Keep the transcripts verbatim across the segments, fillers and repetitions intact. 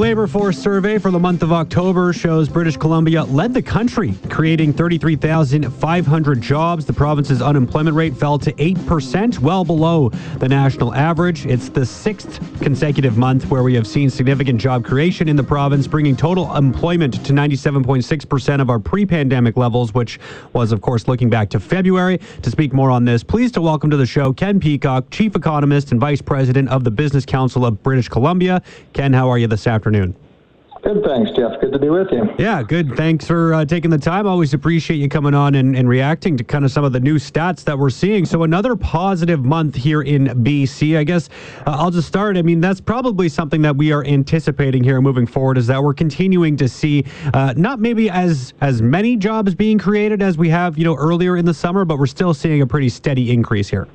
labor force survey for the month of October shows British Columbia led the country, creating thirty-three thousand five hundred jobs. The province's unemployment rate fell to eight percent, well below the national average. It's the sixth consecutive month where we have seen significant job creation in the province, bringing total employment to ninety-seven point six percent of our pre-pandemic levels, which was, of course, looking back to February. To speak more on this, pleased to welcome to the show Ken Peacock, Chief Economist and Vice President of the Business Council of British Columbia. Ken, how are you this afternoon? Good, thanks, Jeff. Good to be with you. Yeah, good. Thanks for uh, taking the time. Always appreciate you coming on and, and reacting to kind of some of the new stats that we're seeing. So another positive month here in B C. I guess uh, I'll just start. I mean, that's probably something that we are anticipating here moving forward, is that we're continuing to see uh, not maybe as as many jobs being created as we have, you know, earlier in the summer, but we're still seeing a pretty steady increase here.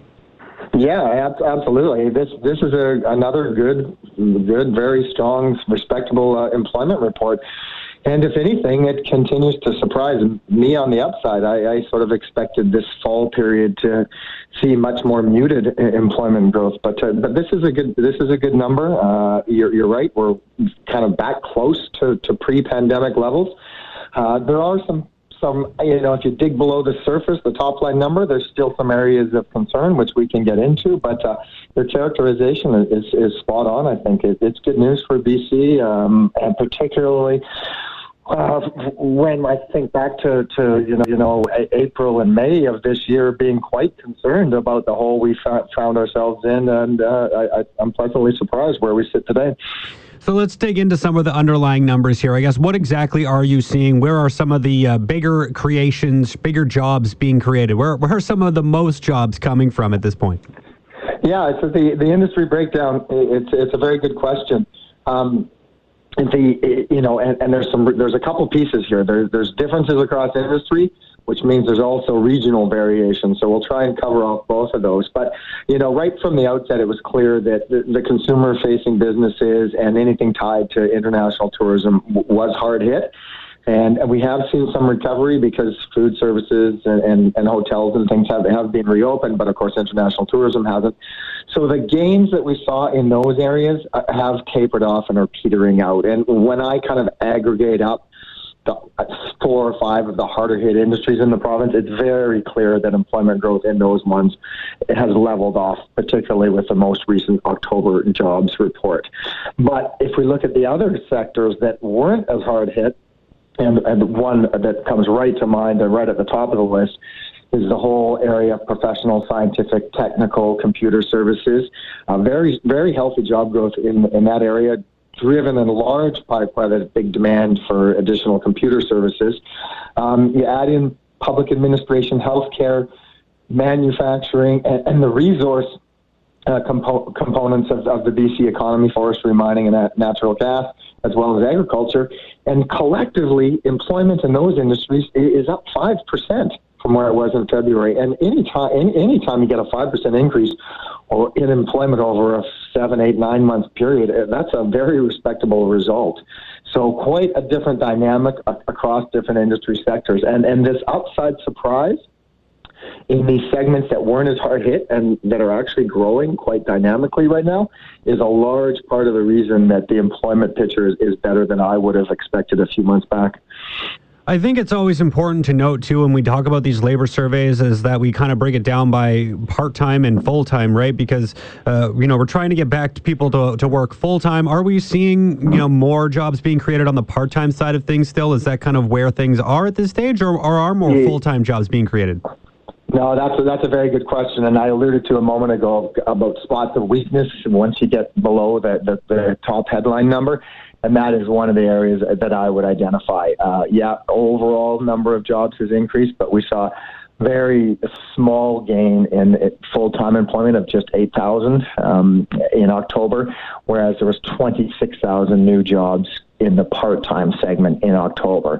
Yeah, absolutely. This this is a, another good, good, very strong, respectable uh, employment report. And if anything, it continues to surprise me on the upside. I, I sort of expected this fall period to see much more muted employment growth, but uh, but this is a good this is a good number. Uh, you're you're right. We're kind of back close to, to pre-pandemic levels. Uh, there are some. Some, you know, if you dig below the surface, the top line number, there's still some areas of concern, which we can get into. But uh, your characterization is, is spot on, I think. It, it's good news for B C, um, and particularly uh, when I think back to, to you know, you know, April and May of this year, being quite concerned about the hole we found ourselves in. And uh, I, I'm pleasantly surprised where we sit today. So let's dig into some of the underlying numbers here. I guess, what exactly are you seeing? Where are some of the uh, bigger creations, bigger jobs being created? Where, where are some of the most jobs coming from at this point? Yeah, so the, the industry breakdown, it's it's a very good question. Um, the you know, and, and there's some there's a couple pieces here. There, there's differences across industry, which means there's also regional variation. So we'll try and cover off both of those. But, you know, right from the outset, it was clear that the, the consumer-facing businesses and anything tied to international tourism w- was hard hit. And, and we have seen some recovery because food services and, and, and hotels and things have, have been reopened, but of course international tourism hasn't. So the gains that we saw in those areas have tapered off and are petering out. And when I kind of aggregate up the four or five of the harder hit industries in the province, it's very clear that employment growth in those ones has leveled off, particularly with the most recent October jobs report. But if we look at the other sectors that weren't as hard hit, and, and one that comes right to mind and right at the top of the list is the whole area of professional, scientific, technical, computer services. Uh, very, very healthy job growth in, in that area, driven in large part by the big demand for additional computer services. Um, you add in public administration, healthcare, manufacturing, and, and the resource uh, compo- components of, of the B C economy, forestry, mining, and natural gas, as well as agriculture. And collectively, employment in those industries is up five percent from where it was in February. And any time, any, any time you get a five percent increase or in employment over a seven, eight, nine month period, that's a very respectable result. So quite a different dynamic across different industry sectors. And, and this upside surprise in these segments that weren't as hard hit and that are actually growing quite dynamically right now is a large part of the reason that the employment picture is, is better than I would have expected a few months back. I think it's always important to note, too, when we talk about these labor surveys, is that we kind of break it down by part-time and full-time, right? Because, uh, you know, we're trying to get back to people to, to work full-time. Are we seeing, you know, more jobs being created on the part-time side of things still? Is that kind of where things are at this stage, or, or are more full-time jobs being created? No, that's a, that's a very good question, and I alluded to a moment ago about spots of weakness once you get below the, the, the top headline number. And that is one of the areas that I would identify. Uh, yeah, overall number of jobs has increased, but we saw very small gain in full-time employment of just eight thousand um, in October, whereas there was twenty-six thousand new jobs in the part-time segment in October.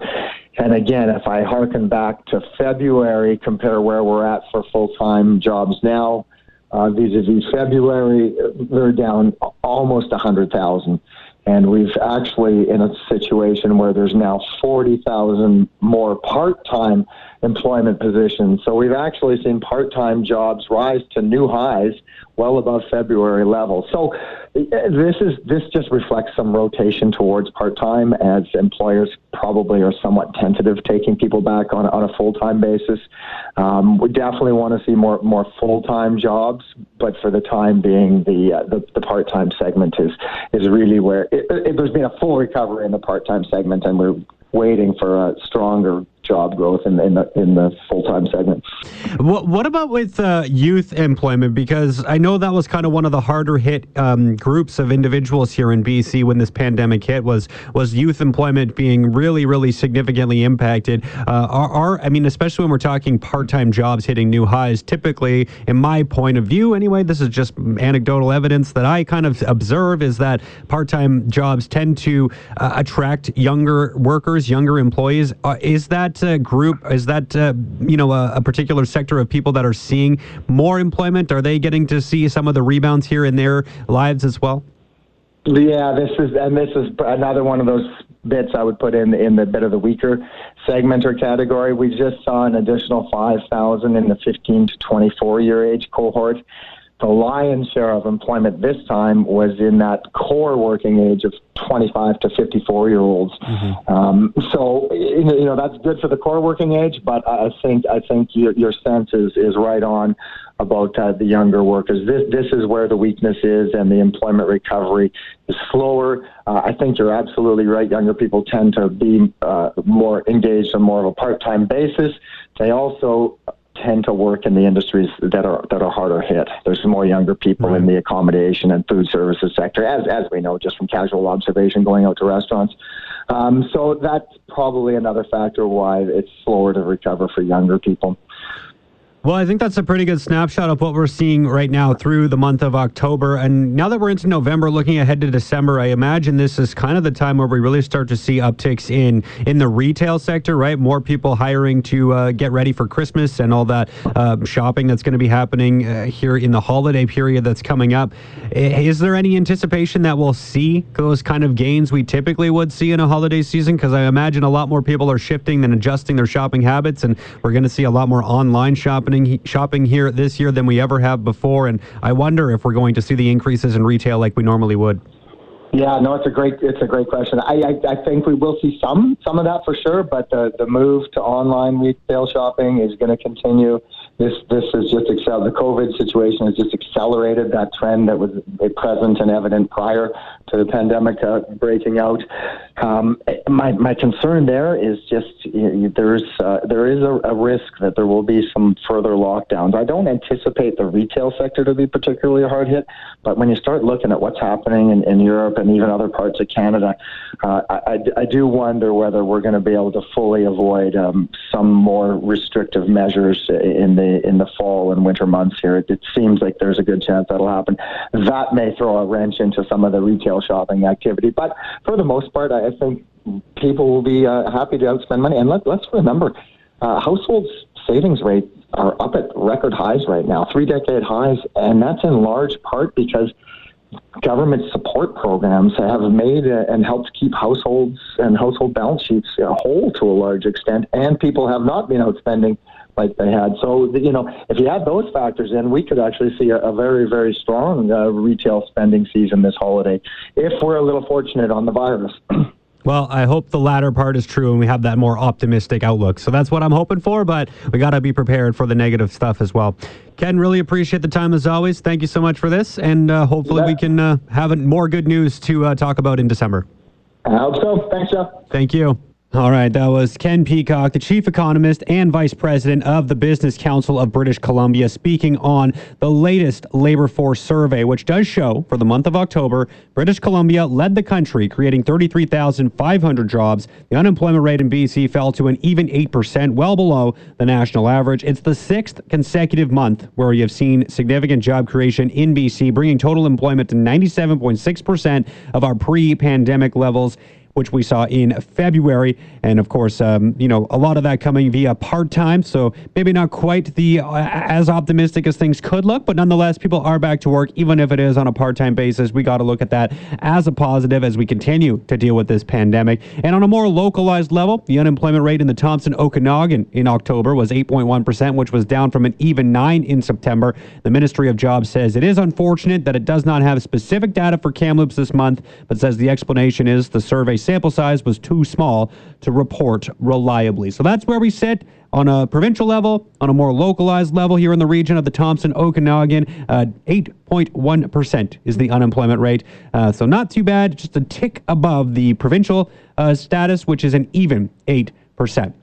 And again, if I hearken back to February, compare where we're at for full-time jobs now, uh, vis-a-vis February, they're down almost one hundred thousand. And we've actually in a situation where there's now forty thousand more part-time employment positions. So we've actually seen part-time jobs rise to new highs well above February levels. So This is this just reflects some rotation towards part-time, as employers probably are somewhat tentative taking people back on on a full-time basis. Um, we definitely want to see more more full-time jobs, but for the time being, the uh, the, the part-time segment is is really where it, it, there's been a full recovery in the part-time segment, and we're waiting for a stronger job growth in, in the in the full-time segment. What, what about with uh, youth employment? Because I know that was kind of one of the harder hit um, groups of individuals here in B C when this pandemic hit, was was youth employment being really, really significantly impacted. Uh, are, are I mean, especially when we're talking part-time jobs hitting new highs, typically, in my point of view anyway, this is just anecdotal evidence that I kind of observe, is that part-time jobs tend to uh, attract younger workers, younger employees. Uh, is that Uh, group is that uh, you know a, a particular sector of people that are seeing more employment? Are they getting to see some of the rebounds here in their lives as well? Yeah, this is and this is another one of those bits I would put in in the bit of the weaker segment or category. We just saw an additional five thousand in the fifteen to twenty-four year age cohort. The lion's share of employment this time was in that core working age of twenty-five to fifty-four year olds. Mm-hmm. Um, so, you know, that's good for the core working age, but I think I think your, your sense is, is right on about uh, the younger workers. This this is where the weakness is, and the employment recovery is slower. Uh, I think you're absolutely right. Younger people tend to be uh, more engaged on more of a part-time basis. They also tend to work in the industries that are that are harder hit. There's more younger people right. in the accommodation and food services sector, as as we know, just from casual observation going out to restaurants. Um, so that's probably another factor why it's slower to recover for younger people. Well, I think that's a pretty good snapshot of what we're seeing right now through the month of October. And now that we're into November, looking ahead to December, I imagine this is kind of the time where we really start to see upticks in, in the retail sector, right? More people hiring to uh, get ready for Christmas and all that uh, shopping that's going to be happening uh, here in the holiday period that's coming up. Is there any anticipation that we'll see those kind of gains we typically would see in a holiday season? Because I imagine a lot more people are shifting and adjusting their shopping habits, and we're going to see a lot more online shopping shopping here this year than we ever have before, and I wonder if we're going to see the increases in retail like we normally would. Yeah, no, it's a great it's a great question. I I, I think we will see some some of that for sure, but the, the move to online retail shopping is going to continue. This this is just excel. The COVID situation has just accelerated that trend that was present and evident prior to the pandemic uh, breaking out. Um, my my concern there is just you know, there's uh, there is a, a risk that there will be some further lockdowns. I don't anticipate the retail sector to be particularly hard hit, but when you start looking at what's happening in, in Europe and even other parts of Canada, uh, I, I do wonder whether we're going to be able to fully avoid um, some more restrictive measures in the in the fall and winter months here. It, it seems like there's a good chance that'll happen. That may throw a wrench into some of the retail shopping activity, but for the most part, I think people will be uh, happy to outspend money. And let, let's remember, uh, household savings rates are up at record highs right now, three-decade highs, and that's in large part because government support programs have made and helped keep households and household balance sheets whole to a large extent, and people have not been outspending like they had. So, you know, if you add those factors in, we could actually see a, a very, very strong uh, retail spending season this holiday, if we're a little fortunate on the virus. Well, I hope the latter part is true and we have that more optimistic outlook. So that's what I'm hoping for, but we got to be prepared for the negative stuff as well. Ken, really appreciate the time as always. Thank you so much for this, and uh, hopefully yeah. we can uh, have more good news to uh, talk about in December. I hope so. Thanks, Jeff. Thank you. All right, that was Ken Peacock, the chief economist and vice president of the Business Council of British Columbia, speaking on the latest labor force survey, which does show for the month of October, British Columbia led the country, creating thirty-three thousand five hundred jobs. The unemployment rate in B C fell to an even eight percent, well below the national average. It's the sixth consecutive month where you have seen significant job creation in B C, bringing total employment to ninety-seven point six percent of our pre-pandemic levels. which we saw in February. And of course, um, you know, a lot of that coming via part-time. So maybe not quite the uh, as optimistic as things could look, but nonetheless, people are back to work, even if it is on a part-time basis. We got to look at that as a positive as we continue to deal with this pandemic. And on a more localized level, the unemployment rate in the Thompson Okanagan in October was eight point one percent, which was down from an even nine in September. The Ministry of Jobs says it is unfortunate that it does not have specific data for Kamloops this month, but says the explanation is the survey sample size was too small to report reliably. So that's where we sit on a provincial level, on a more localized level here in the region of the Thompson Okanagan. Uh, eight point one percent is the unemployment rate. Uh, so not too bad, just a tick above the provincial uh, status, which is an even eight percent.